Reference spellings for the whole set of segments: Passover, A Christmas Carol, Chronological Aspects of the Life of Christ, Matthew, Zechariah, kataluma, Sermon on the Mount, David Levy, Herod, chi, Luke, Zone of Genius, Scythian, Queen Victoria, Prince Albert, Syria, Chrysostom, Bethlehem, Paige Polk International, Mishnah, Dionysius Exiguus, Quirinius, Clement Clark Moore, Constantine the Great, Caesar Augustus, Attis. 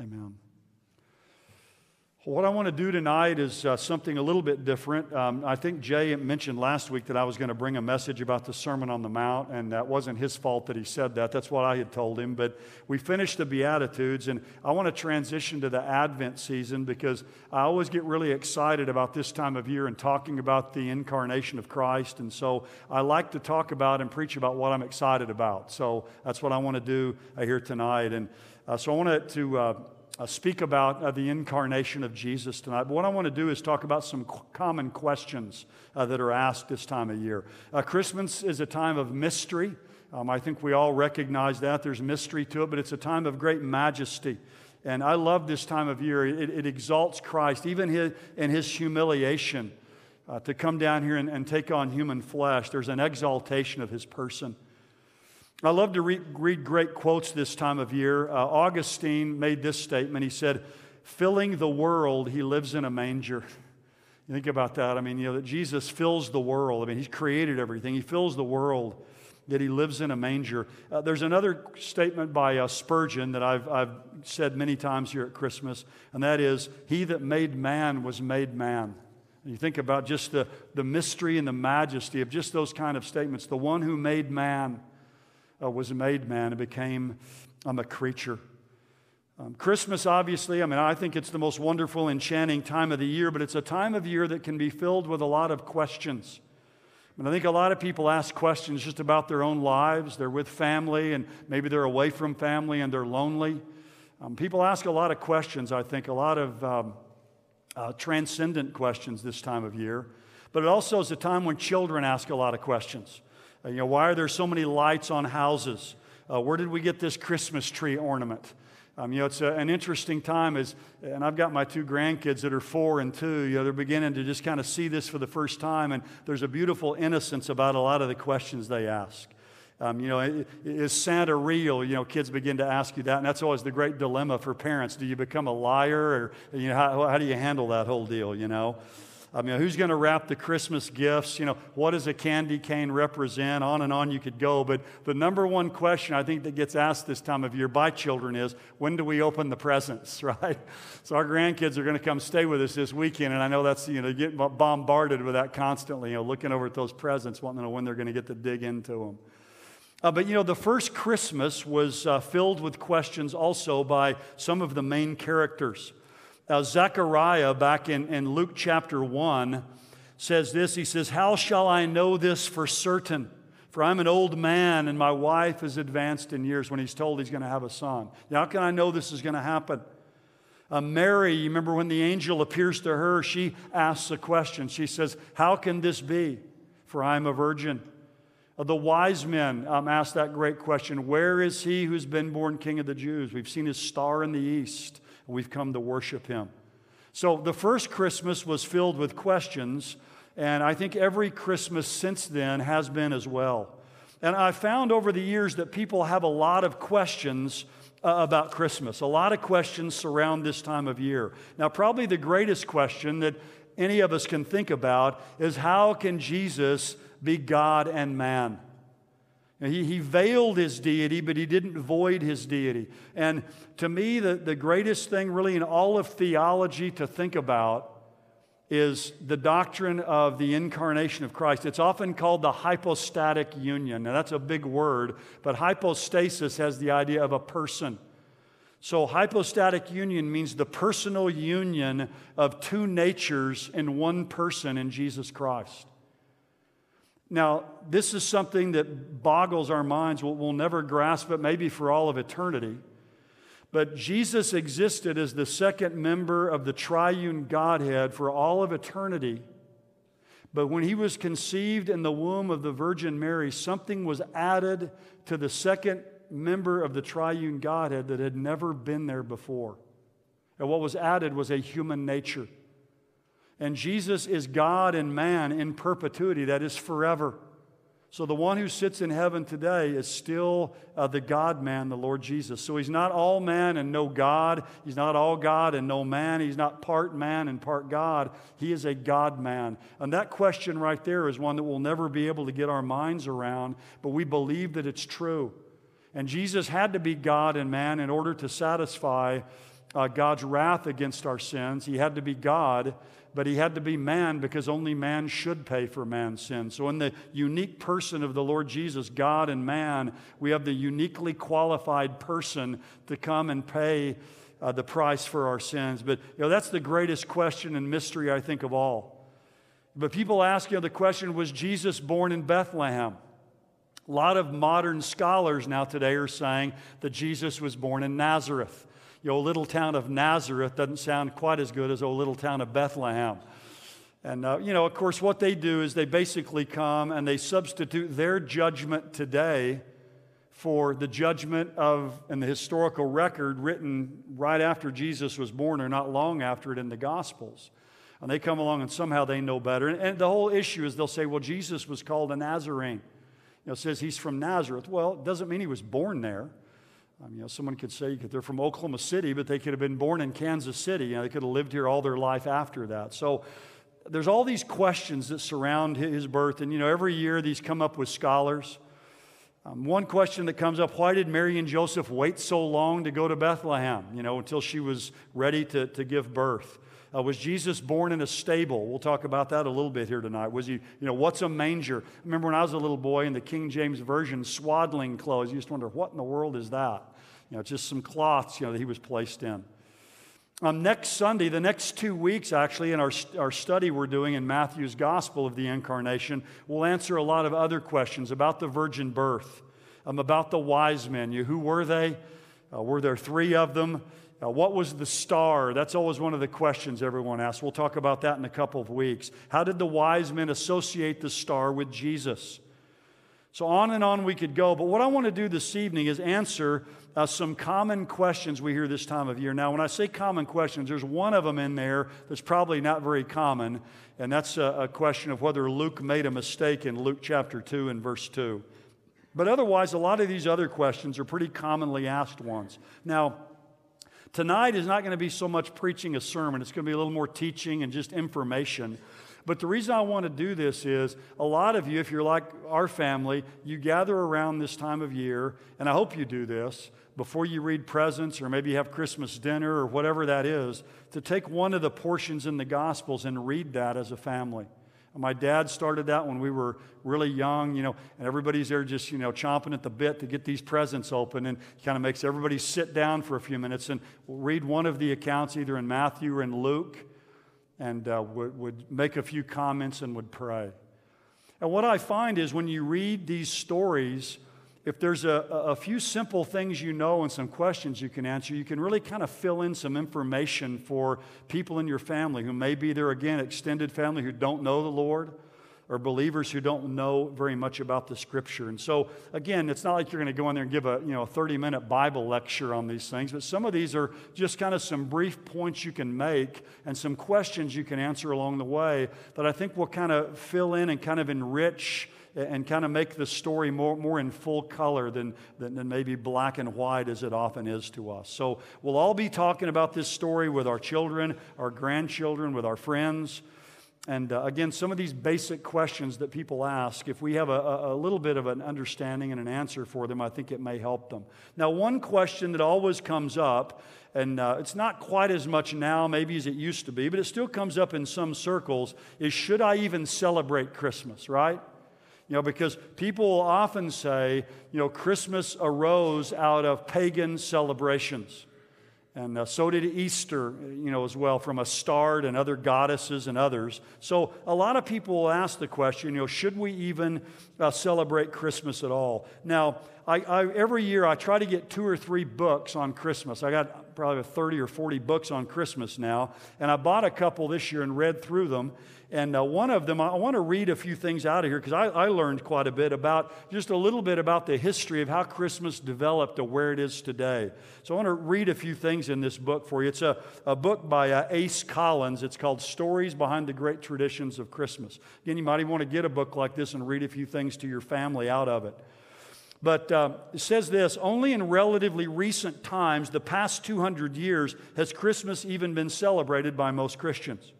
Amen. What I want to do tonight is something a little bit different. I think Jay mentioned last week that I was going to bring a message about the Sermon on the Mount, and that wasn't his fault that he said that. That's what I had told him. But we finished the Beatitudes, and I want to transition to the Advent season because I always get really excited about this time of year and talking about the incarnation of Christ. And so I like to talk about and preach about what I'm excited about. So that's what I want to do here tonight. And so I wanted to speak about the incarnation of Jesus tonight. But what I want to do is talk about some common questions that are asked this time of year. Christmas is a time of mystery. I think we all recognize that. There's mystery to it, but it's a time of great majesty. And I love this time of year. It exalts Christ, even in his humiliation, to come down here and take on human flesh. There's an exaltation of his person. I love to read great quotes this time of year. Augustine made this statement. He said, "Filling the world, he lives in a manger." You think about that. I mean, you know, that Jesus fills the world. I mean, he's created everything. He fills the world, yet he lives in a manger. There's another statement by Spurgeon that I've said many times here at Christmas, and that is, "He that made man was made man." And you think about just the mystery and the majesty of just those kind of statements. The one who made man was made man and became a creature. Christmas, obviously, I mean, I think it's the most wonderful, enchanting time of the year, but it's a time of year that can be filled with a lot of questions. I mean, I think a lot of people ask questions just about their own lives. They're with family, and maybe they're away from family, and they're lonely. People ask a lot of questions, I think, a lot of transcendent questions this time of year. But it also is a time when children ask a lot of questions. You know, why are there so many lights on houses? Where did we get this Christmas tree ornament? You know, it's an interesting time, and I've got my two grandkids that are 4 and 2. You know, they're beginning to just kind of see this for the first time, and there's a beautiful innocence about a lot of the questions they ask. You know, is Santa real? You know, kids begin to ask you that, and that's always the great dilemma for parents. Do you become a liar, or you know, how do you handle that whole deal, you know? I mean, who's going to wrap the Christmas gifts? You know, what does a candy cane represent? On and on you could go. But the number one question I think that gets asked this time of year by children is, when do we open the presents, right? So our grandkids are going to come stay with us this weekend. And I know that's, you know, get bombarded with that constantly, you know, looking over at those presents, wanting to know when they're going to get to dig into them. But, you know, the first Christmas was filled with questions also by some of the main characters. Zechariah, back in Luke chapter 1, says this. He says, "How shall I know this for certain? For I'm an old man, and my wife is advanced in years," when he's told he's going to have a son. Now, how can I know this is going to happen? Mary, you remember when the angel appears to her, she asks a question. She says, "How can this be? For I'm a virgin." The wise men asked that great question, "Where is he who's been born King of the Jews? We've seen his star in the east. We've come to worship him." So the first Christmas was filled with questions, and I think every Christmas since then has been as well. And I found over the years that people have a lot of questions about Christmas. A lot of questions surround this time of year. Now, probably the greatest question that any of us can think about is, how can Jesus be God and man? He veiled his deity, but he didn't void his deity. And to me, the greatest thing really in all of theology to think about is the doctrine of the incarnation of Christ. It's often called the hypostatic union. Now, that's a big word, but hypostasis has the idea of a person. So hypostatic union means the personal union of two natures in one person in Jesus Christ. Now, this is something that boggles our minds. We'll never grasp it, maybe for all of eternity. But Jesus existed as the second member of the triune Godhead for all of eternity. But when he was conceived in the womb of the Virgin Mary, something was added to the second member of the triune Godhead that had never been there before. And what was added was a human nature. And Jesus is God and man in perpetuity, that is forever. So the one who sits in heaven today is still the God-man, the Lord Jesus. So he's not all man and no God. He's not all God and no man. He's not part man and part God. He is a God-man. And that question right there is one that we'll never be able to get our minds around, but we believe that it's true. And Jesus had to be God and man in order to satisfy God's wrath against our sins. He had to be God, but he had to be man because only man should pay for man's sin. So in the unique person of the Lord Jesus, God and man, we have the uniquely qualified person to come and pay the price for our sins. But that's the greatest question and mystery, I think, of all. But people ask, the question, was Jesus born in Bethlehem? A lot of modern scholars now today are saying that Jesus was born in Nazareth. Little town of Nazareth doesn't sound quite as good as little town of Bethlehem. And, of course, what they do is they basically come and they substitute their judgment today for the judgment of, and the historical record written right after Jesus was born or not long after it in the Gospels. And they come along and somehow they know better. And the whole issue is they'll say, well, Jesus was called a Nazarene. It says he's from Nazareth. Well, it doesn't mean he was born there. Someone could say they're from Oklahoma City, but they could have been born in Kansas City. They could have lived here all their life after that. So there's all these questions that surround his birth. And, every year these come up with scholars. One question that comes up, why did Mary and Joseph wait so long to go to Bethlehem, until she was ready to give birth? Was Jesus born in a stable? We'll talk about that a little bit here tonight. Was he, what's a manger? I remember when I was a little boy in the King James Version, swaddling clothes. You just wonder, what in the world is that? Just some cloths, that he was placed in. Next Sunday, the next 2 weeks, actually, in our study we're doing in Matthew's Gospel of the Incarnation, we'll answer a lot of other questions about the virgin birth, about the wise men. Who were they? Were there three of them? What was the star? That's always one of the questions everyone asks. We'll talk about that in a couple of weeks. How did the wise men associate the star with Jesus? So on and on we could go. But what I want to do this evening is answer some common questions we hear this time of year. Now, when I say common questions, there's one of them in there that's probably not very common, and that's a question of whether Luke made a mistake in Luke chapter 2 and verse 2. But otherwise, a lot of these other questions are pretty commonly asked ones. Now, tonight is not going to be so much preaching a sermon. It's going to be a little more teaching and just information. But the reason I want to do this is a lot of you, if you're like our family, you gather around this time of year, and I hope you do this, before you read presents or maybe have Christmas dinner or whatever that is, to take one of the portions in the Gospels and read that as a family. My dad started that when we were really young, and everybody's there just, chomping at the bit to get these presents open, and kind of makes everybody sit down for a few minutes and read one of the accounts either in Matthew or in Luke, and would make a few comments and would pray. And what I find is when you read these stories, if there's a few simple things and some questions you can answer, you can really kind of fill in some information for people in your family who may be there, again, extended family who don't know the Lord or believers who don't know very much about the Scripture. And so, again, it's not like you're going to go in there and give a 30-minute Bible lecture on these things, but some of these are just kind of some brief points you can make and some questions you can answer along the way that I think will kind of fill in and kind of enrich and kind of make the story more in full color than maybe black and white as it often is to us. So we'll all be talking about this story with our children, our grandchildren, with our friends. And again, some of these basic questions that people ask, if we have a little bit of an understanding and an answer for them, I think it may help them. Now, one question that always comes up, and it's not quite as much now maybe as it used to be, but it still comes up in some circles, is should I even celebrate Christmas, right? Because people will often say, Christmas arose out of pagan celebrations. And so did Easter, as well, from a star and other goddesses and others. So a lot of people will ask the question, should we even celebrate Christmas at all? Now, every year I try to get 2 or 3 books on Christmas. I got probably 30 or 40 books on Christmas now. And I bought a couple this year and read through them. And one of them, I want to read a few things out of here because I learned quite a bit about, just a little bit about the history of how Christmas developed to where it is today. So I want to read a few things in this book for you. It's a book by Ace Collins. It's called Stories Behind the Great Traditions of Christmas. Again, you might even want to get a book like this and read a few things to your family out of it. But it says this, only in relatively recent times, the past 200 years, has Christmas even been celebrated by most Christians.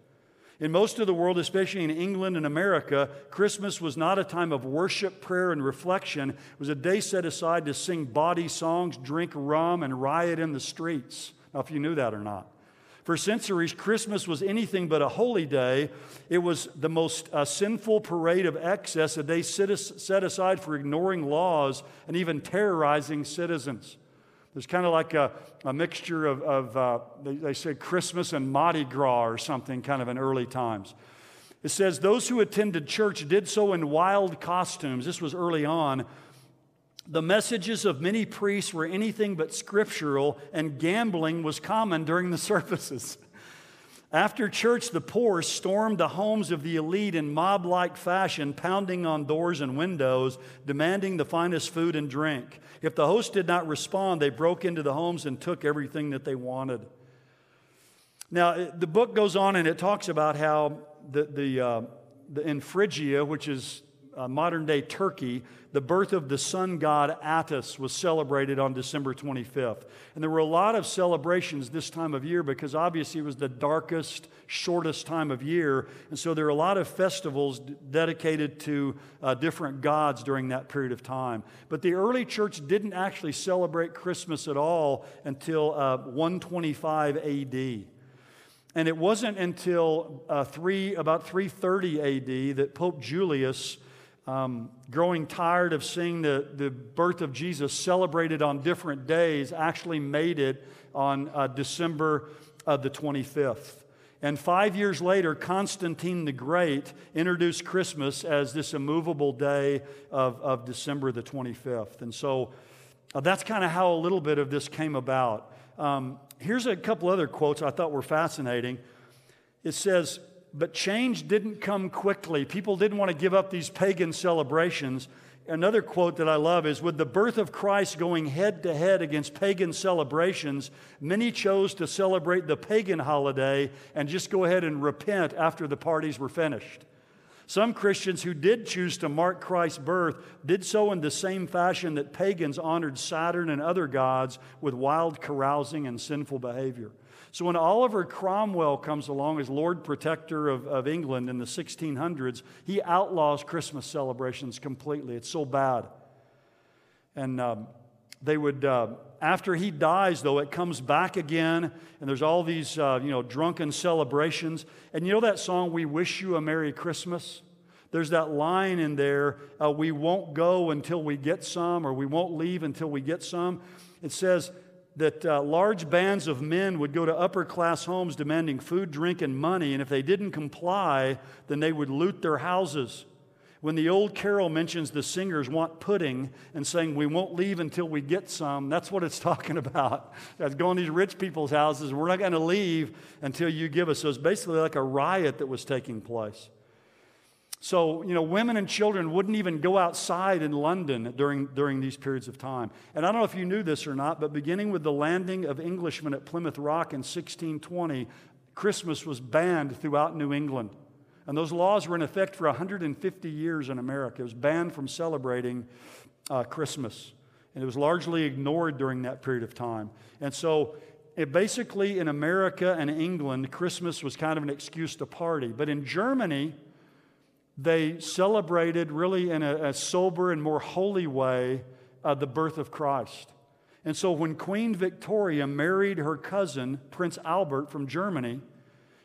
In most of the world, especially in England and America, Christmas was not a time of worship, prayer, and reflection. It was a day set aside to sing bawdy songs, drink rum, and riot in the streets. Now, if you knew that or not. For centuries, Christmas was anything but a holy day. It was the most sinful parade of excess, a day set aside for ignoring laws and even terrorizing citizens. There's kind of like a mixture of they said Christmas and Mardi Gras or something kind of in early times. It says, those who attended church did so in wild costumes. This was early on. The messages of many priests were anything but scriptural, and gambling was common during the services. After church, the poor stormed the homes of the elite in mob-like fashion, pounding on doors and windows, demanding the finest food and drink. If the host did not respond, they broke into the homes and took everything that they wanted. Now, the book goes on and it talks about how in Phrygia, which is modern-day Turkey, the birth of the sun god Attis was celebrated on December 25th. And there were a lot of celebrations this time of year because obviously it was the darkest, shortest time of year. And so there are a lot of festivals dedicated to different gods during that period of time. But the early church didn't actually celebrate Christmas at all until 125 AD. And it wasn't until about 330 AD that Pope Julius, growing tired of seeing the birth of Jesus celebrated on different days, actually made it on December the 25th. And 5 years later, Constantine the Great introduced Christmas as this immovable day of December the 25th. And so that's kind of how a little bit of this came about. Here's a couple other quotes I thought were fascinating. It says, but change didn't come quickly. People didn't want to give up these pagan celebrations. Another quote that I love is, with the birth of Christ going head to head against pagan celebrations, many chose to celebrate the pagan holiday and just go ahead and repent after the parties were finished. Some Christians who did choose to mark Christ's birth did so in the same fashion that pagans honored Saturn and other gods with wild carousing and sinful behavior. So when Oliver Cromwell comes along as Lord Protector of England in the 1600s, he outlaws Christmas celebrations completely. It's so bad. And they would... After he dies, though, it comes back again, and there's all these, drunken celebrations. And you know that song, We Wish You a Merry Christmas? There's that line in there, we won't go until we get some, or we won't leave until we get some. It says that large bands of men would go to upper-class homes demanding food, drink, and money, and if they didn't comply, then they would loot their houses. When the old carol mentions the singers want pudding and saying, we won't leave until we get some, that's what it's talking about. That's going to these rich people's houses. We're not going to leave until you give us. So it's basically like a riot that was taking place. So, women and children wouldn't even go outside in London during these periods of time. And I don't know if you knew this or not, but beginning with the landing of Englishmen at Plymouth Rock in 1620, Christmas was banned throughout New England. And those laws were in effect for 150 years in America. It was banned from celebrating Christmas. And it was largely ignored during that period of time. And so it basically, in America and England, Christmas was kind of an excuse to party. But in Germany, they celebrated really in a sober and more holy way the birth of Christ. And so when Queen Victoria married her cousin, Prince Albert from Germany,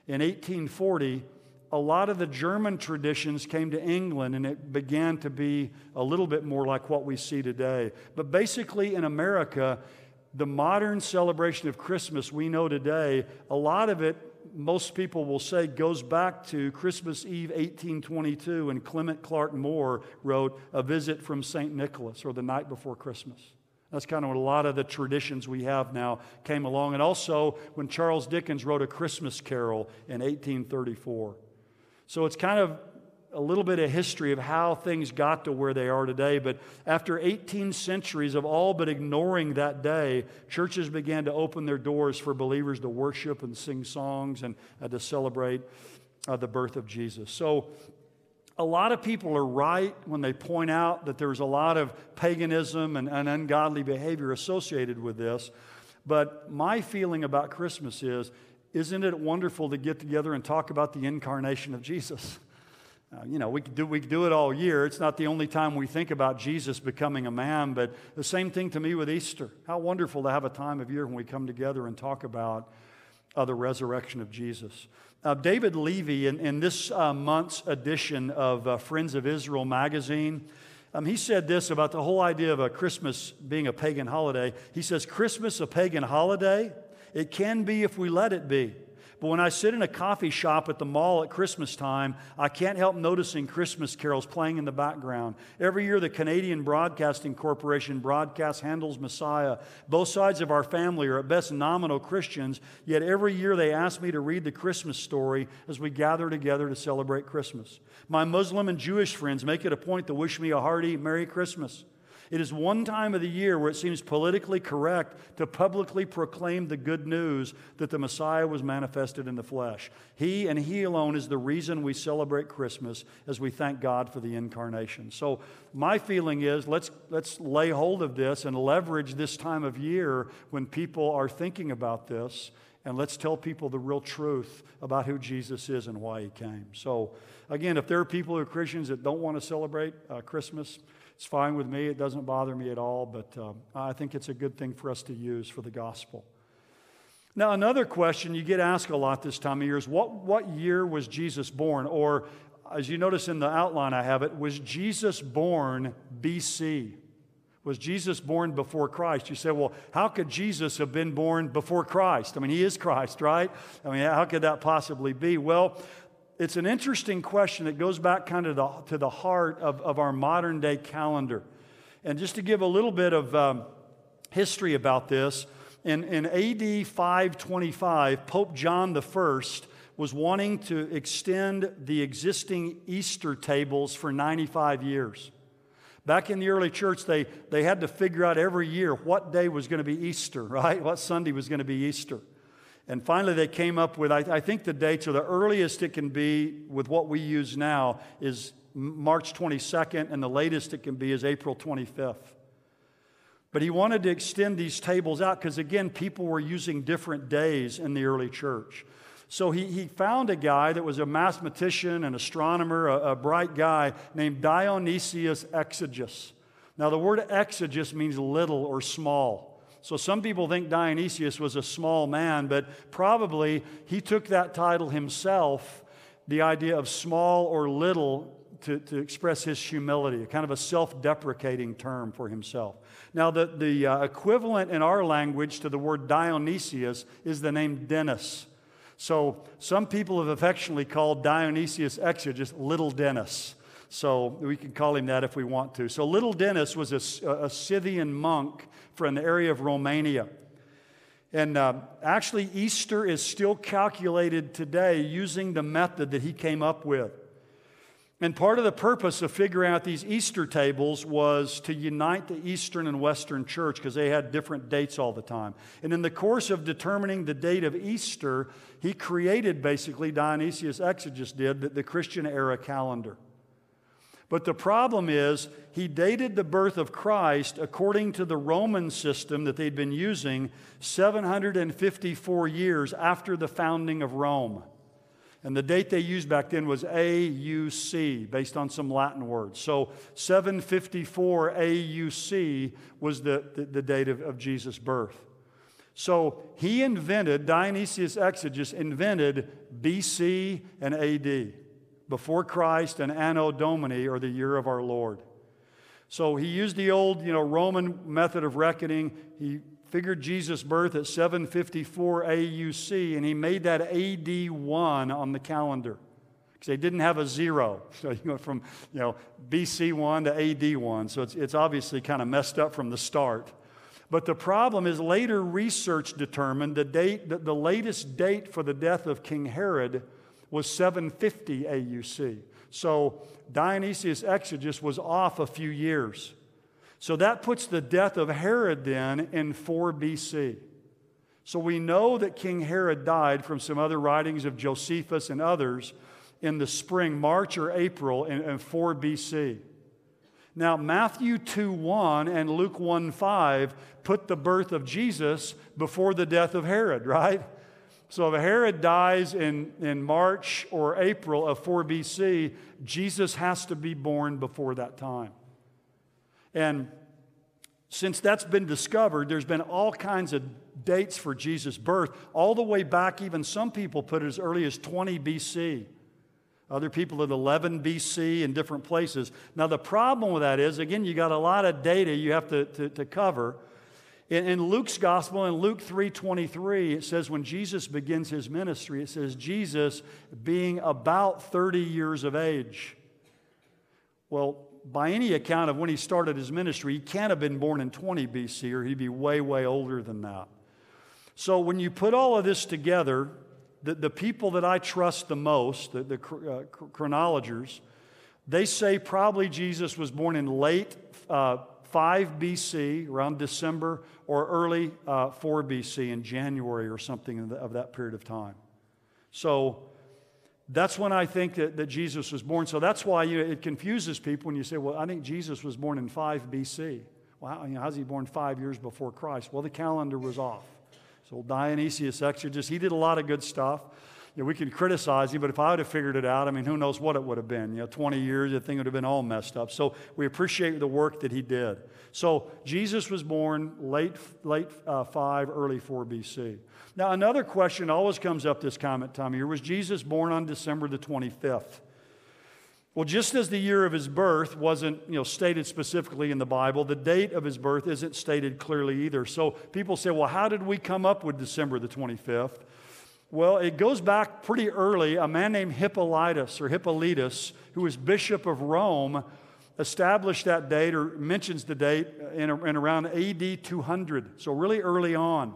in 1840, a lot of the German traditions came to England, and it began to be a little bit more like what we see today. But basically in America, the modern celebration of Christmas we know today, a lot of it, most people will say, goes back to Christmas Eve 1822, when Clement Clark Moore wrote A Visit from St. Nicholas, or The Night Before Christmas. That's kind of what a lot of the traditions we have now came along. And also when Charles Dickens wrote A Christmas Carol in 1834. So it's kind of a little bit of history of how things got to where they are today. But after 18 centuries of all but ignoring that day, churches began to open their doors for believers to worship and sing songs and to celebrate the birth of Jesus. So a lot of people are right when they point out that there's a lot of paganism and ungodly behavior associated with this. But my feeling about Christmas is, isn't it wonderful to get together and talk about the incarnation of Jesus? You know, we could do it all year. It's not the only time we think about Jesus becoming a man, but the same thing to me with Easter. How wonderful to have a time of year when we come together and talk about the resurrection of Jesus. David Levy, in this month's edition of Friends of Israel magazine, he said this about the whole idea of a Christmas being a pagan holiday. He says, "Christmas a pagan holiday? It can be if we let it be. But when I sit in a coffee shop at the mall at Christmas time, I can't help noticing Christmas carols playing in the background. Every year, the Canadian Broadcasting Corporation broadcasts Handel's Messiah. Both sides of our family are at best nominal Christians, yet every year they ask me to read the Christmas story as we gather together to celebrate Christmas. My Muslim and Jewish friends make it a point to wish me a hearty Merry Christmas. It is one time of the year where it seems politically correct to publicly proclaim the good news that the Messiah was manifested in the flesh. He and He alone is the reason we celebrate Christmas as we thank God for the incarnation." So my feeling is let's lay hold of this and leverage this time of year when people are thinking about this, and let's tell people the real truth about who Jesus is and why He came. So again, if there are people who are Christians that don't want to celebrate Christmas, it's fine with me. It doesn't bother me at all, but I think it's a good thing for us to use for the gospel. Now, another question you get asked a lot this time of year is, what year was Jesus born? Or, as you notice in the outline I have it, was Jesus born B.C.? Was Jesus born before Christ? You say, well, how could Jesus have been born before Christ? I mean, He is Christ, right? I mean, how could that possibly be? Well, it's an interesting question that goes back kind of to the heart of our modern-day calendar. And just to give a little bit of history about this, in AD 525, Pope John I was wanting to extend the existing Easter tables for 95 years. Back in the early church, they had to figure out every year what day was going to be Easter, right? What Sunday was going to be Easter. And finally, they came up with, I think the dates are the earliest it can be with what we use now is March 22nd, and the latest it can be is April 25th. But he wanted to extend these tables out because, again, people were using different days in the early church. So he found a guy that was a mathematician, an astronomer, a bright guy named Dionysius Exiguus. Now, the word exiguus means little or small. So some people think Dionysius was a small man, but probably he took that title himself, the idea of small or little, to express his humility, kind of a self-deprecating term for himself. Now, the equivalent in our language to the word Dionysius is the name Dennis. So some people have affectionately called Dionysius Exiguus Little Dennis. So we can call him that if we want to. So Little Dennis was a Scythian monk from the area of Romania. And actually, Easter is still calculated today using the method that he came up with. And part of the purpose of figuring out these Easter tables was to unite the Eastern and Western church because they had different dates all the time. And in the course of determining the date of Easter, he created basically, Dionysius Exiguus did, the Christian era calendar. But the problem is he dated the birth of Christ according to the Roman system that they'd been using 754 years after the founding of Rome. And the date they used back then was AUC, based on some Latin words. So 754 AUC was the date of Jesus' birth. So he invented, Dionysius Exiguus invented BC and AD. Before Christ and Anno Domini, or the year of our Lord. So he used the old, Roman method of reckoning. He figured Jesus' birth at 754 AUC, and he made that AD 1 on the calendar because they didn't have a zero. So you went from, BC 1 to AD 1. So it's obviously kind of messed up from the start. But the problem is later research determined the latest date for the death of King Herod was 750 AUC. So Dionysius Exiguus was off a few years. So that puts the death of Herod then in 4 BC. So we know that King Herod died from some other writings of Josephus and others in the spring, March or April in 4 BC. Now Matthew 2:1 and Luke 1:5 put the birth of Jesus before the death of Herod, right? So if Herod dies in March or April of 4 BC, Jesus has to be born before that time. And since that's been discovered, there's been all kinds of dates for Jesus' birth, all the way back, even some people put it as early as 20 BC. Other people at 11 BC in different places. Now, the problem with that is, again, you got a lot of data you have to cover. In Luke's Gospel, in Luke 3:23, it says when Jesus begins his ministry, it says Jesus being about 30 years of age. Well, by any account of when he started his ministry, he can't have been born in 20 BC or he'd be way, way older than that. So when you put all of this together, the people that I trust the most, the chronologers, they say probably Jesus was born in late 5 BC, around December, or early 4 BC in January or something of that period of time. So that's when I think that Jesus was born. So that's why it confuses people when you say, well, I think Jesus was born in 5 BC. Well, how's he born 5 years before Christ? Well, the calendar was off. So Dionysius Exiguus, he did a lot of good stuff. We can criticize him, but if I would have figured it out, who knows what it would have been. 20 years, the thing would have been all messed up. So we appreciate the work that he did. So Jesus was born late 5, early 4 BC. Now, another question always comes up this time of year. Was Jesus born on December the 25th? Well, just as the year of his birth wasn't stated specifically in the Bible, the date of his birth isn't stated clearly either. So people say, well, how did we come up with December the 25th? Well, it goes back pretty early. A man named Hippolytus, who was bishop of Rome, established that date or mentions the date in around AD 200, so really early on.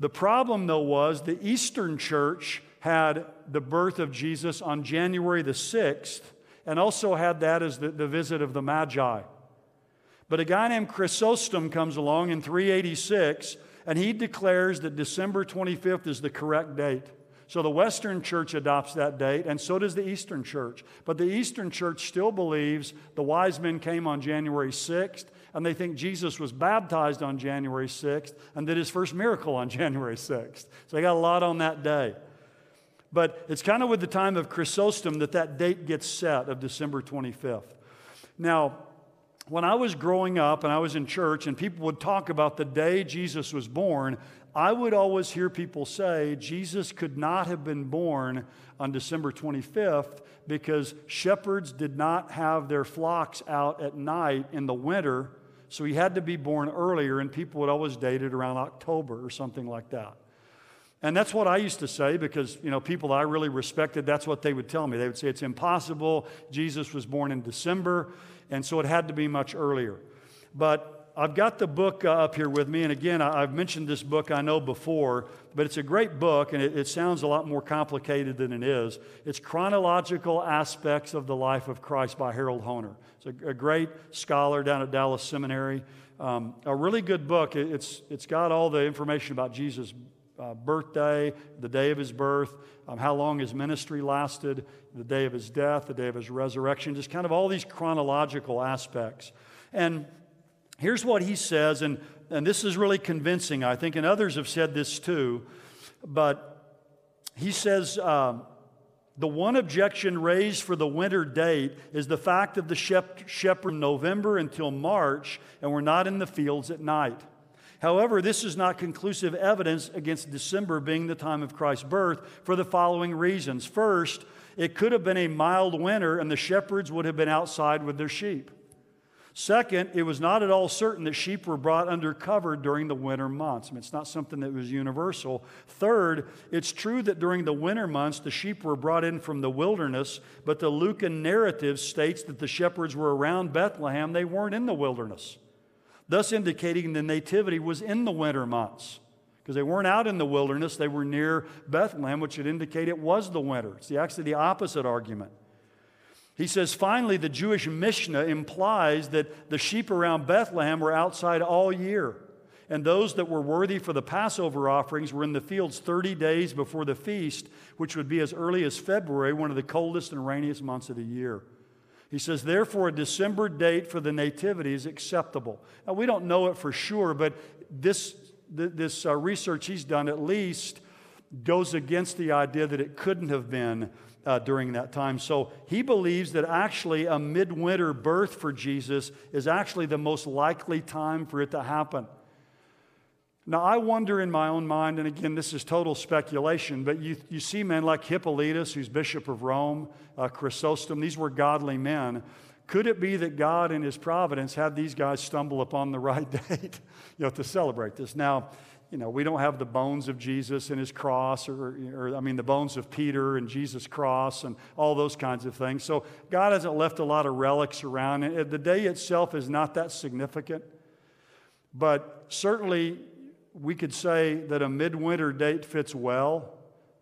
The problem, though, was the Eastern Church had the birth of Jesus on January the 6th and also had that as the visit of the Magi. But a guy named Chrysostom comes along in 386, and he declares that December 25th is the correct date. So the Western Church adopts that date, and so does the Eastern Church. But the Eastern Church still believes the wise men came on January 6th, and they think Jesus was baptized on January 6th and did his first miracle on January 6th. So they got a lot on that day. But it's kind of with the time of Chrysostom that date gets set of December 25th. Now, when I was growing up and I was in church and people would talk about the day Jesus was born, I would always hear people say Jesus could not have been born on December 25th because shepherds did not have their flocks out at night in the winter, so he had to be born earlier, and people would always date it around October or something like that. And that's what I used to say because, people that I really respected, that's what they would tell me. They would say it's impossible. Jesus was born in December, and so it had to be much earlier. But I've got the book up here with me, and again, I've mentioned this book I know before, but it's a great book, and it sounds a lot more complicated than it is. It's Chronological Aspects of the Life of Christ by Harold Honer. It's a great scholar down at Dallas Seminary. A really good book. It's got all the information about Jesus' birthday, the day of his birth, how long his ministry lasted, the day of his death, the day of his resurrection, just kind of all these chronological aspects. And here's what he says, and this is really convincing, I think, and others have said this too, but he says, the one objection raised for the winter date is the fact of the shepherd from November until March, and we're not in the fields at night. However, this is not conclusive evidence against December being the time of Christ's birth for the following reasons. First, it could have been a mild winter and the shepherds would have been outside with their sheep. Second, it was not at all certain that sheep were brought under cover during the winter months. It's not something that was universal. Third, it's true that during the winter months, the sheep were brought in from the wilderness, but the Lucan narrative states that the shepherds were around Bethlehem. They weren't in the wilderness, thus indicating the nativity was in the winter months, because they weren't out in the wilderness, they were near Bethlehem, which would indicate it was the winter. It's actually the opposite argument. He says, finally, the Jewish Mishnah implies that the sheep around Bethlehem were outside all year, and those that were worthy for the Passover offerings were in the fields 30 days before the feast, which would be as early as February, one of the coldest and rainiest months of the year. He says, therefore, a December date for the nativity is acceptable. Now, we don't know it for sure, but this research he's done at least goes against the idea that it couldn't have been during that time. So he believes that actually a midwinter birth for Jesus is actually the most likely time for it to happen. Now, I wonder in my own mind, and again, this is total speculation, but you see men like Hippolytus, who's Bishop of Rome, Chrysostom, these were godly men. Could it be that God in His providence had these guys stumble upon the right date to celebrate this? Now, we don't have the bones of Jesus and His cross, or the bones of Peter and Jesus' cross and all those kinds of things. So God hasn't left a lot of relics around. And the day itself is not that significant, but certainly we could say that a midwinter date fits well,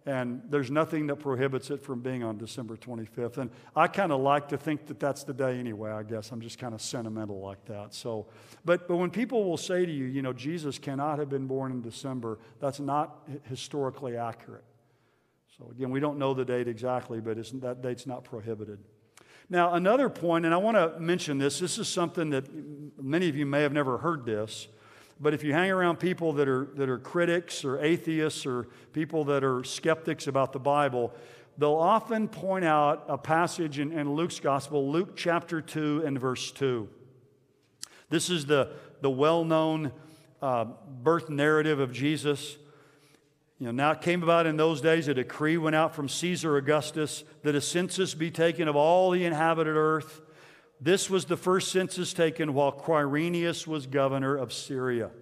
and there's nothing that prohibits it from being on December 25th. And I kind of like to think that that's the day anyway, I guess. I'm just kind of sentimental like that. So, but when people will say to you, Jesus cannot have been born in December, that's not historically accurate. So again, we don't know the date exactly, but that date's not prohibited. Now, another point, and I want to mention this. This is something that many of you may have never heard this. But if you hang around people that are critics or atheists or people that are skeptics about the Bible, they'll often point out a passage in Luke's Gospel, Luke chapter 2 and verse 2. This is the well-known birth narrative of Jesus. Now it came about in those days a decree went out from Caesar Augustus that a census be taken of all the inhabited earth. This was the first census taken while Quirinius was governor of Syria.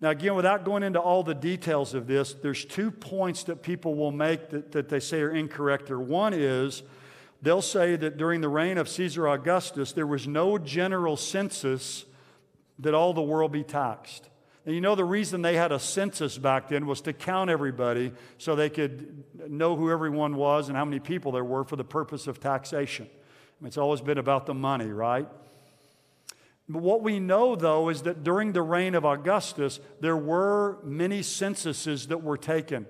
Now again, without going into all the details of this, there's 2 points that people will make that they say are incorrect. One is they'll say that during the reign of Caesar Augustus, there was no general census that all the world be taxed. And the reason they had a census back then was to count everybody so they could know who everyone was and how many people there were for the purpose of taxation. It's always been about the money, right? But what we know, though, is that during the reign of Augustus, there were many censuses that were taken.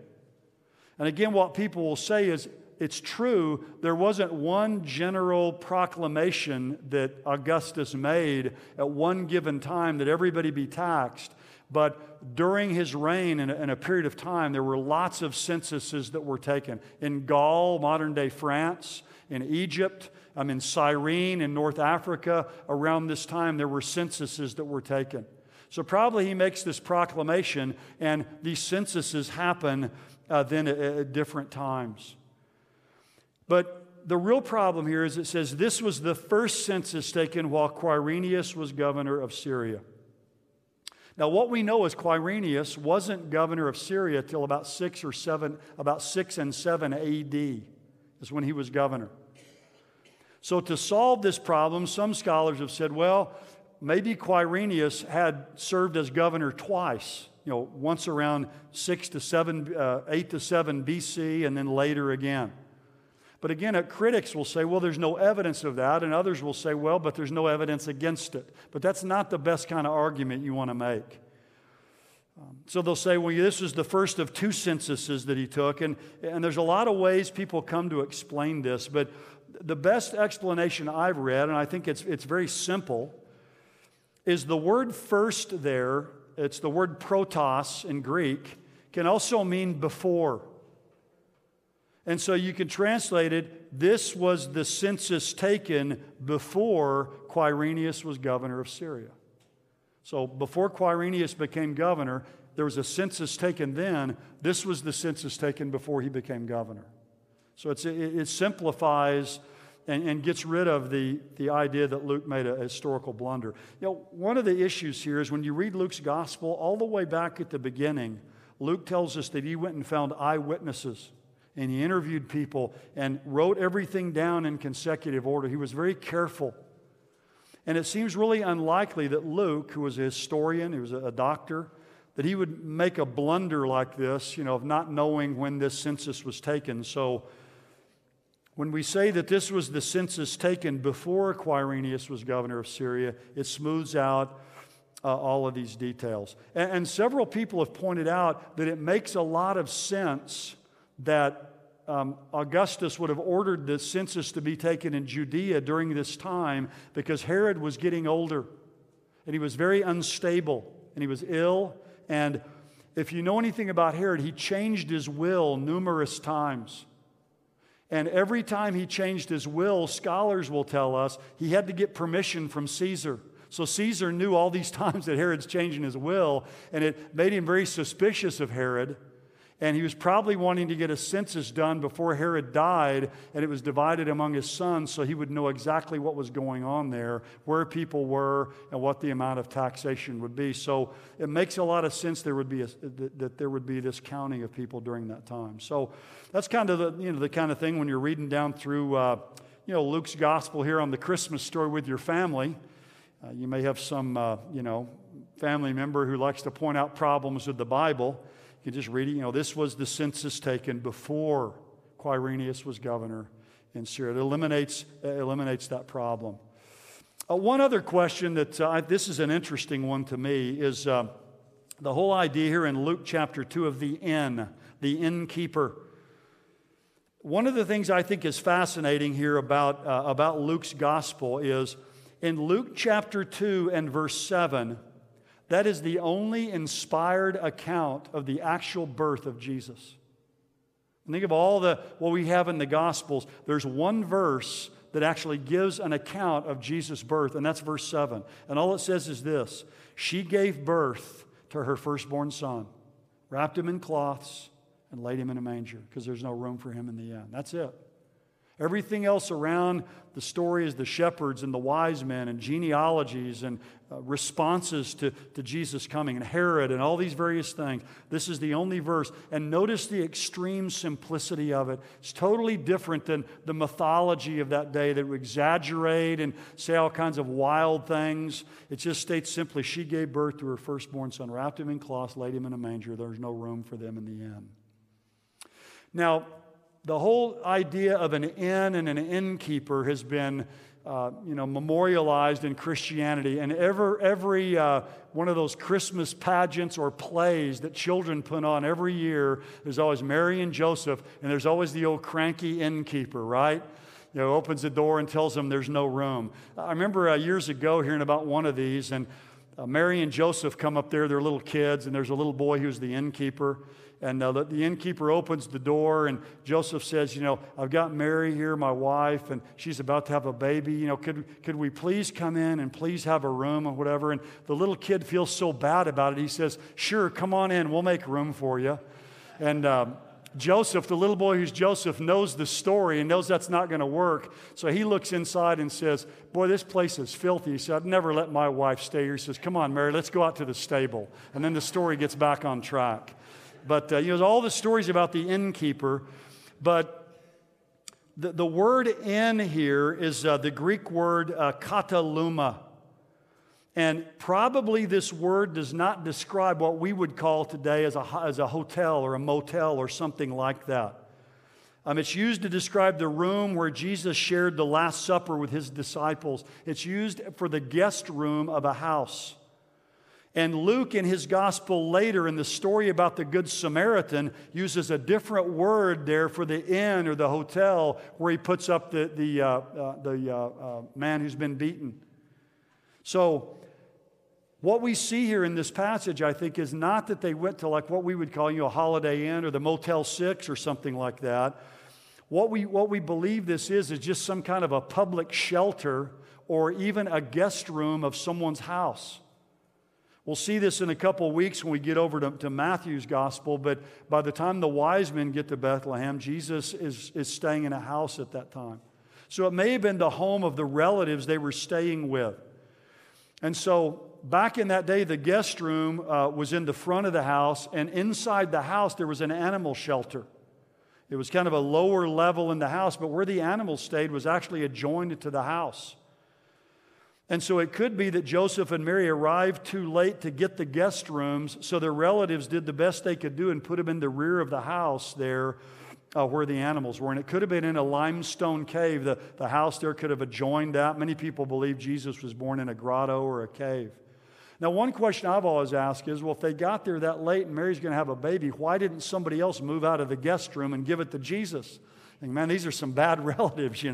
And again, what people will say is, it's true, there wasn't one general proclamation that Augustus made at one given time that everybody be taxed. But during his reign, in a period of time, there were lots of censuses that were taken. In Gaul, modern-day France, in Egypt, in Cyrene, in North Africa, around this time, there were censuses that were taken. So probably he makes this proclamation, and these censuses happen then at different times. But the real problem here is it says, this was the first census taken while Quirinius was governor of Syria. Now, what we know is Quirinius wasn't governor of Syria till about 6 and 7 A.D. is when he was governor. So to solve this problem, some scholars have said, well, maybe Quirinius had served as governor twice, once around 8 to 7 B.C. and then later again. But again, critics will say, well, there's no evidence of that, and others will say, well, but there's no evidence against it. But that's not the best kind of argument you want to make. So they'll say, well, this was the first of 2 censuses that he took, and there's a lot of ways people come to explain this, but the best explanation I've read, and I think it's very simple, is the word first there, it's the word protos in Greek, can also mean before. And so you can translate it, this was the census taken before Quirinius was governor of Syria. So before Quirinius became governor, there was a census taken then. This was the census taken before he became governor. So it simplifies and gets rid of the idea that Luke made a historical blunder. One of the issues here is when you read Luke's gospel, all the way back at the beginning, Luke tells us that he went and found eyewitnesses, and he interviewed people and wrote everything down in consecutive order. He was very careful. And it seems really unlikely that Luke, who was a historian, he was a doctor, that he would make a blunder like this, of not knowing when this census was taken. So when we say that this was the census taken before Quirinius was governor of Syria, it smooths out all of these details. And several people have pointed out that it makes a lot of sense that Augustus would have ordered the census to be taken in Judea during this time because Herod was getting older, and he was very unstable, and he was ill. And If you know anything about Herod, he changed his will numerous times. And every time he changed his will, scholars will tell us, he had to get permission from Caesar. So Caesar knew all these times that Herod's changing his will, and it made him very suspicious of Herod. And he was probably wanting to get a census done before Herod died, and it was divided among his sons, so he would know exactly what was going on there, where people were, and what the amount of taxation would be. So it makes a lot of sense that there would be this counting of people during that time. So that's kind of the kind of thing when you're reading down through Luke's gospel here on the Christmas story with your family. You may have some family member who likes to point out problems with the Bible. You just read it, this was the census taken before Quirinius was governor in Syria. It eliminates that problem. One other question that, this is an interesting one to me, is the whole idea here in Luke chapter 2 of the innkeeper. One of the things I think is fascinating here about Luke's gospel is in Luke chapter 2 and verse 7, that is the only inspired account of the actual birth of Jesus. And think of all what we have in the Gospels. There's one verse that actually gives an account of Jesus' birth, and that's verse 7. And all it says is this: she gave birth to her firstborn son, wrapped him in cloths, and laid him in a manger, because there's no room for him in the inn. That's it. Everything else around the story is the shepherds and the wise men and genealogies and responses to Jesus coming and Herod and all these various things. This is the only verse. And notice the extreme simplicity of it. It's totally different than the mythology of that day that would exaggerate and say all kinds of wild things. It just states simply, she gave birth to her firstborn son, wrapped him in cloths, laid him in a manger. There's no room for them in the inn. Now, the whole idea of an inn and an innkeeper has been, memorialized in Christianity. And every one of those Christmas pageants or plays that children put on every year, there's always Mary and Joseph, and there's always the old cranky innkeeper, right? Opens the door and tells them there's no room. I remember years ago hearing about one of these, and Mary and Joseph come up there, they're little kids, and there's a little boy who's the innkeeper. And the innkeeper opens the door, and Joseph says, I've got Mary here, my wife, and she's about to have a baby. Could we please come in and please have a room or whatever? And the little kid feels so bad about it. He says, sure, come on in. We'll make room for you. And Joseph, the little boy who's Joseph, knows the story and knows that's not going to work. So he looks inside and says, boy, this place is filthy. He said, I'd never let my wife stay here. He says, come on, Mary, let's go out to the stable. And then the story gets back on track. But all the stories about the innkeeper, but the word inn here is the Greek word kataluma. And probably this word does not describe what we would call today as a hotel or a motel or something like that. It's used to describe the room where Jesus shared the Last Supper with his disciples. It's used for the guest room of a house. And Luke in his gospel later in the story about the Good Samaritan uses a different word there for the inn or the hotel where he puts up the man who's been beaten. So what we see here in this passage, I think, is not that they went to like what we would call a Holiday Inn or the Motel 6 or something like that. What we believe this is just some kind of a public shelter or even a guest room of someone's house. We'll see this in a couple weeks when we get over to Matthew's gospel, but by the time the wise men get to Bethlehem, Jesus is staying in a house at that time. So it may have been the home of the relatives they were staying with. And so back in that day, the guest room was in the front of the house, and inside the house there was an animal shelter. It was kind of a lower level in the house, but where the animals stayed was actually adjoined to the house. And so it could be that Joseph and Mary arrived too late to get the guest rooms, so their relatives did the best they could do and put them in the rear of the house there where the animals were. And it could have been in a limestone cave. The house there could have adjoined that. Many people believe Jesus was born in a grotto or a cave. Now, one question I've always asked is, well, if they got there that late and Mary's going to have a baby, why didn't somebody else move out of the guest room and give it to Jesus? I think, man, these are some bad relatives.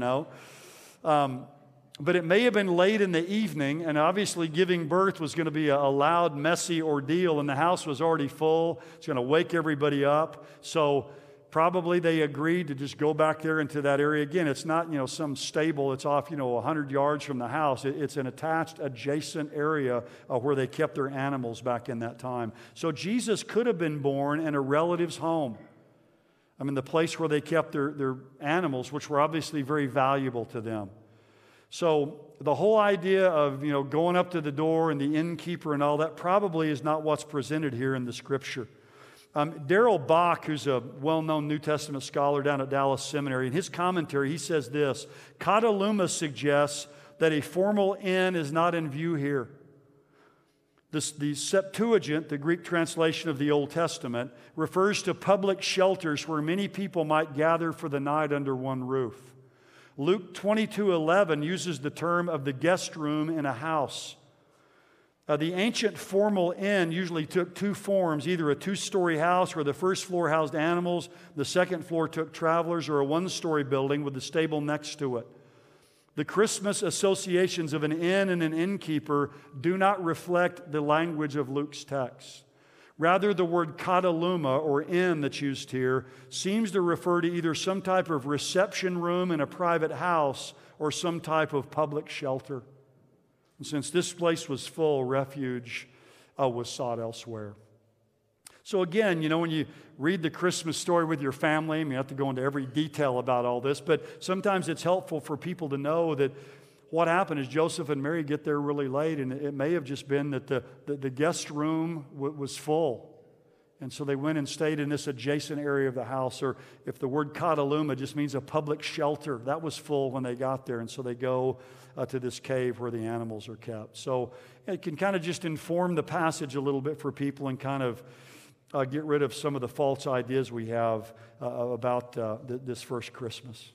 But it may have been late in the evening, and obviously giving birth was going to be a loud, messy ordeal, and the house was already full. It's going to wake everybody up. So probably they agreed to just go back there into that area. Again, it's not, you know, some stable that's off, you know, 100 yards from the house. It's an attached, adjacent area where they kept their animals back in that time. So Jesus could have been born in a relative's home. I mean, the place where they kept their animals, which were obviously very valuable to them. So the whole idea of, you know, going up to the door and the innkeeper and all that probably is not what's presented here in the Scripture. Daryl Bach, who's a well-known New Testament scholar down at Dallas Seminary, in his commentary, he says this: Cataluma suggests that a formal inn is not in view here. The Septuagint, the Greek translation of the Old Testament, refers to public shelters where many people might gather for the night under one roof. Luke 22:11 uses the term of the guest room in a house. The ancient formal inn usually took two forms, either a two-story house where the first floor housed animals, the second floor took travelers, or a one-story building with a stable next to it. The Christmas associations of an inn and an innkeeper do not reflect the language of Luke's text. Rather, the word cataluma, or inn, that's used here, seems to refer to either some type of reception room in a private house or some type of public shelter. And since this place was full, refuge was sought elsewhere. So again, you know, when you read the Christmas story with your family, I mean, you have to go into every detail about all this, but sometimes it's helpful for people to know that what happened is Joseph and Mary get there really late, and it may have just been that the guest room was full. And so they went and stayed in this adjacent area of the house, or if the word cataluma just means a public shelter, that was full when they got there. And so they go to this cave where the animals are kept. So it can kind of just inform the passage a little bit for people and kind of get rid of some of the false ideas we have about this first Christmas.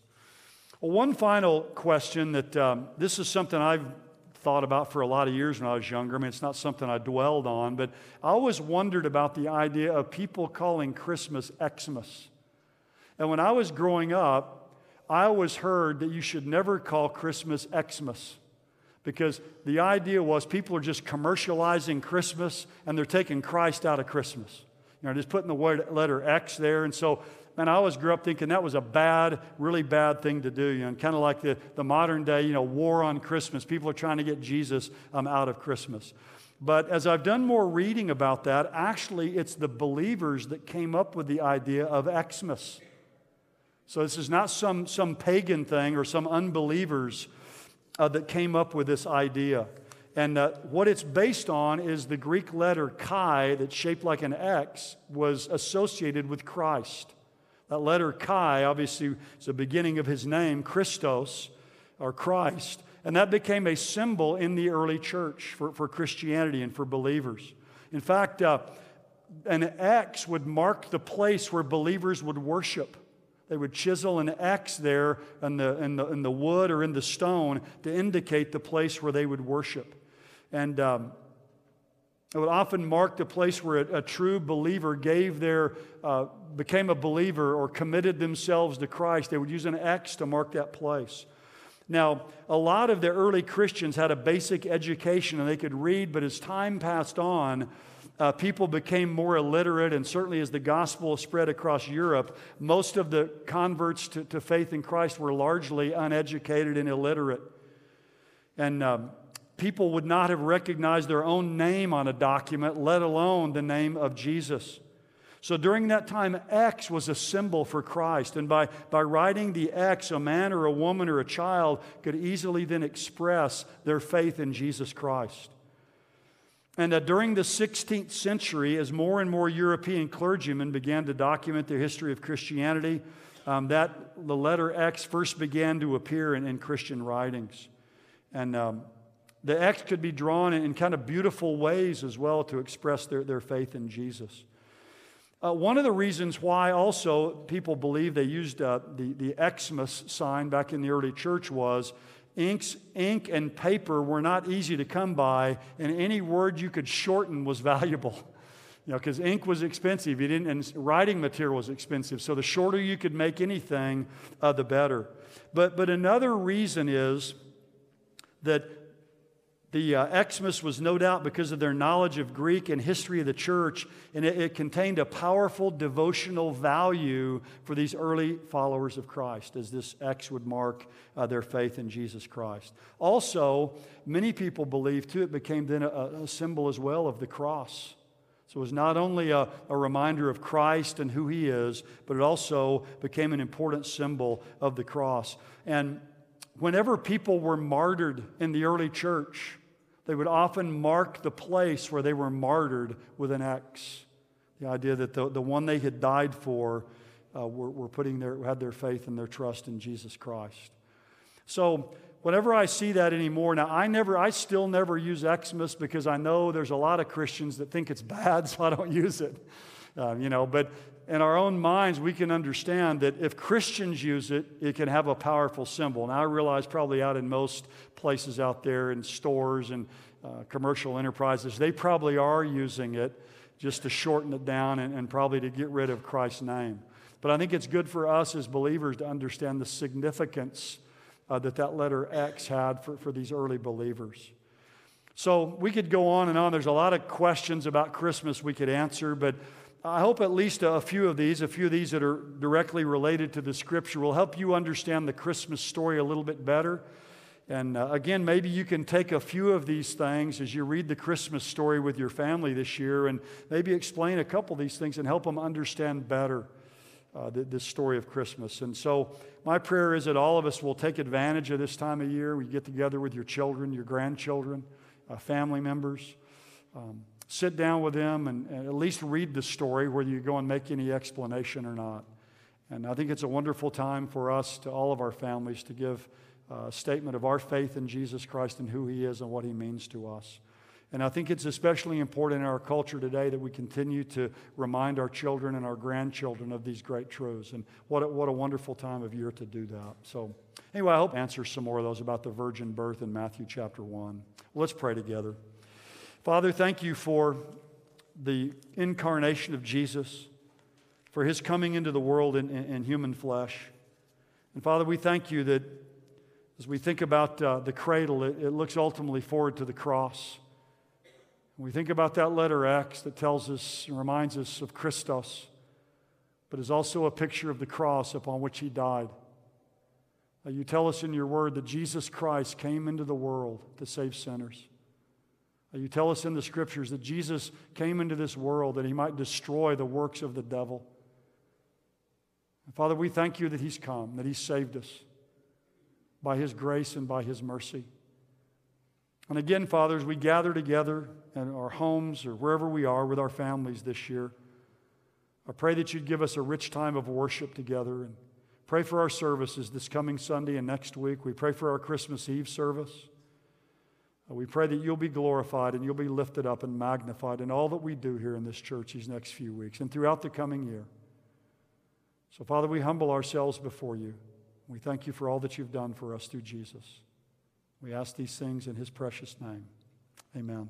Well, one final question that this is something I've thought about for a lot of years when I was younger. I mean, it's not something I dwelled on, but I always wondered about the idea of people calling Christmas Xmas. And when I was growing up, I always heard that you should never call Christmas Xmas, because the idea was people are just commercializing Christmas and they're taking Christ out of Christmas. You know, just putting the word letter X there. And so, and I always grew up thinking that was a bad, really bad thing to do, you know, and kind of like the modern day, you know, war on Christmas. People are trying to get Jesus out of Christmas. But as I've done more reading about that, actually it's the believers that came up with the idea of Xmas. So this is not some pagan thing or some unbelievers that came up with this idea. And what it's based on is the Greek letter chi, that's shaped like an X, was associated with Christ. That letter chi, obviously, is the beginning of his name, Christos, or Christ. And that became a symbol in the early church for Christianity and for believers. In fact, an X would mark the place where believers would worship. They would chisel an X there in the wood or in the stone to indicate the place where they would worship. And it would often mark the place where a true believer became a believer or committed themselves to Christ. They would use an X to mark that place. Now, a lot of the early Christians had a basic education and they could read, but as time passed on, people became more illiterate, and certainly as the gospel spread across Europe, most of the converts to faith in Christ were largely uneducated and illiterate. And people would not have recognized their own name on a document, let alone the name of Jesus. So during that time, X was a symbol for Christ. And by writing the X, a man or a woman or a child could easily then express their faith in Jesus Christ. And during the 16th century, as more and more European clergymen began to document the history of Christianity, the letter X first began to appear in Christian writings. And the X could be drawn in kind of beautiful ways as well to express their faith in Jesus. One of the reasons why also people believe they used the Xmas sign back in the early church was ink and paper were not easy to come by, and any word you could shorten was valuable. You know, because ink was expensive, and writing material was expensive. So the shorter you could make anything, the better. But another reason is that the Xmas was no doubt because of their knowledge of Greek and history of the church, and it contained a powerful devotional value for these early followers of Christ, as this X would mark their faith in Jesus Christ. Also, many people believe, too, it became then a symbol as well of the cross. So it was not only a reminder of Christ and who He is, but it also became an important symbol of the cross. And whenever people were martyred in the early church, they would often mark the place where they were martyred with an X. The idea that the one they had died for had their faith and their trust in Jesus Christ. So whenever I see that anymore, now I still never use Xmas because I know there's a lot of Christians that think it's bad, so I don't use it. But in our own minds, we can understand that if Christians use it, it can have a powerful symbol. And I realize probably out in most places out there in stores and commercial enterprises, they probably are using it just to shorten it down and probably to get rid of Christ's name. But I think it's good for us as believers to understand the significance that letter X had for these early believers. So we could go on and on. There's a lot of questions about Christmas we could answer, but I hope at least a few of these that are directly related to the Scripture will help you understand the Christmas story a little bit better. And again, maybe you can take a few of these things as you read the Christmas story with your family this year and maybe explain a couple of these things and help them understand better this story of Christmas. And so my prayer is that all of us will take advantage of this time of year. We get together with your children, your grandchildren, family members. Sit down with them and at least read the story, whether you go and make any explanation or not. And I think it's a wonderful time for us, to all of our families, to give a statement of our faith in Jesus Christ and who He is and what He means to us. And I think it's especially important in our culture today that we continue to remind our children and our grandchildren of these great truths. And what a wonderful time of year to do that. So anyway, I hope I answer some more of those about the virgin birth in Matthew chapter 1. Let's pray together. Father, thank You for the incarnation of Jesus, for His coming into the world in human flesh. And Father, we thank You that as we think about the cradle, it looks ultimately forward to the cross. And we think about that letter X that tells us and reminds us of Christos, but is also a picture of the cross upon which He died. You tell us in Your Word that Jesus Christ came into the world to save sinners. You tell us in the Scriptures that Jesus came into this world that He might destroy the works of the devil. And Father, we thank You that He's come, that He's saved us by His grace and by His mercy. And again, Father, as we gather together in our homes or wherever we are with our families this year, I pray that You'd give us a rich time of worship together, and pray for our services this coming Sunday and next week. We pray for our Christmas Eve service. We pray that You'll be glorified and You'll be lifted up and magnified in all that we do here in this church these next few weeks and throughout the coming year. So, Father, we humble ourselves before You. We thank You for all that You've done for us through Jesus. We ask these things in His precious name. Amen.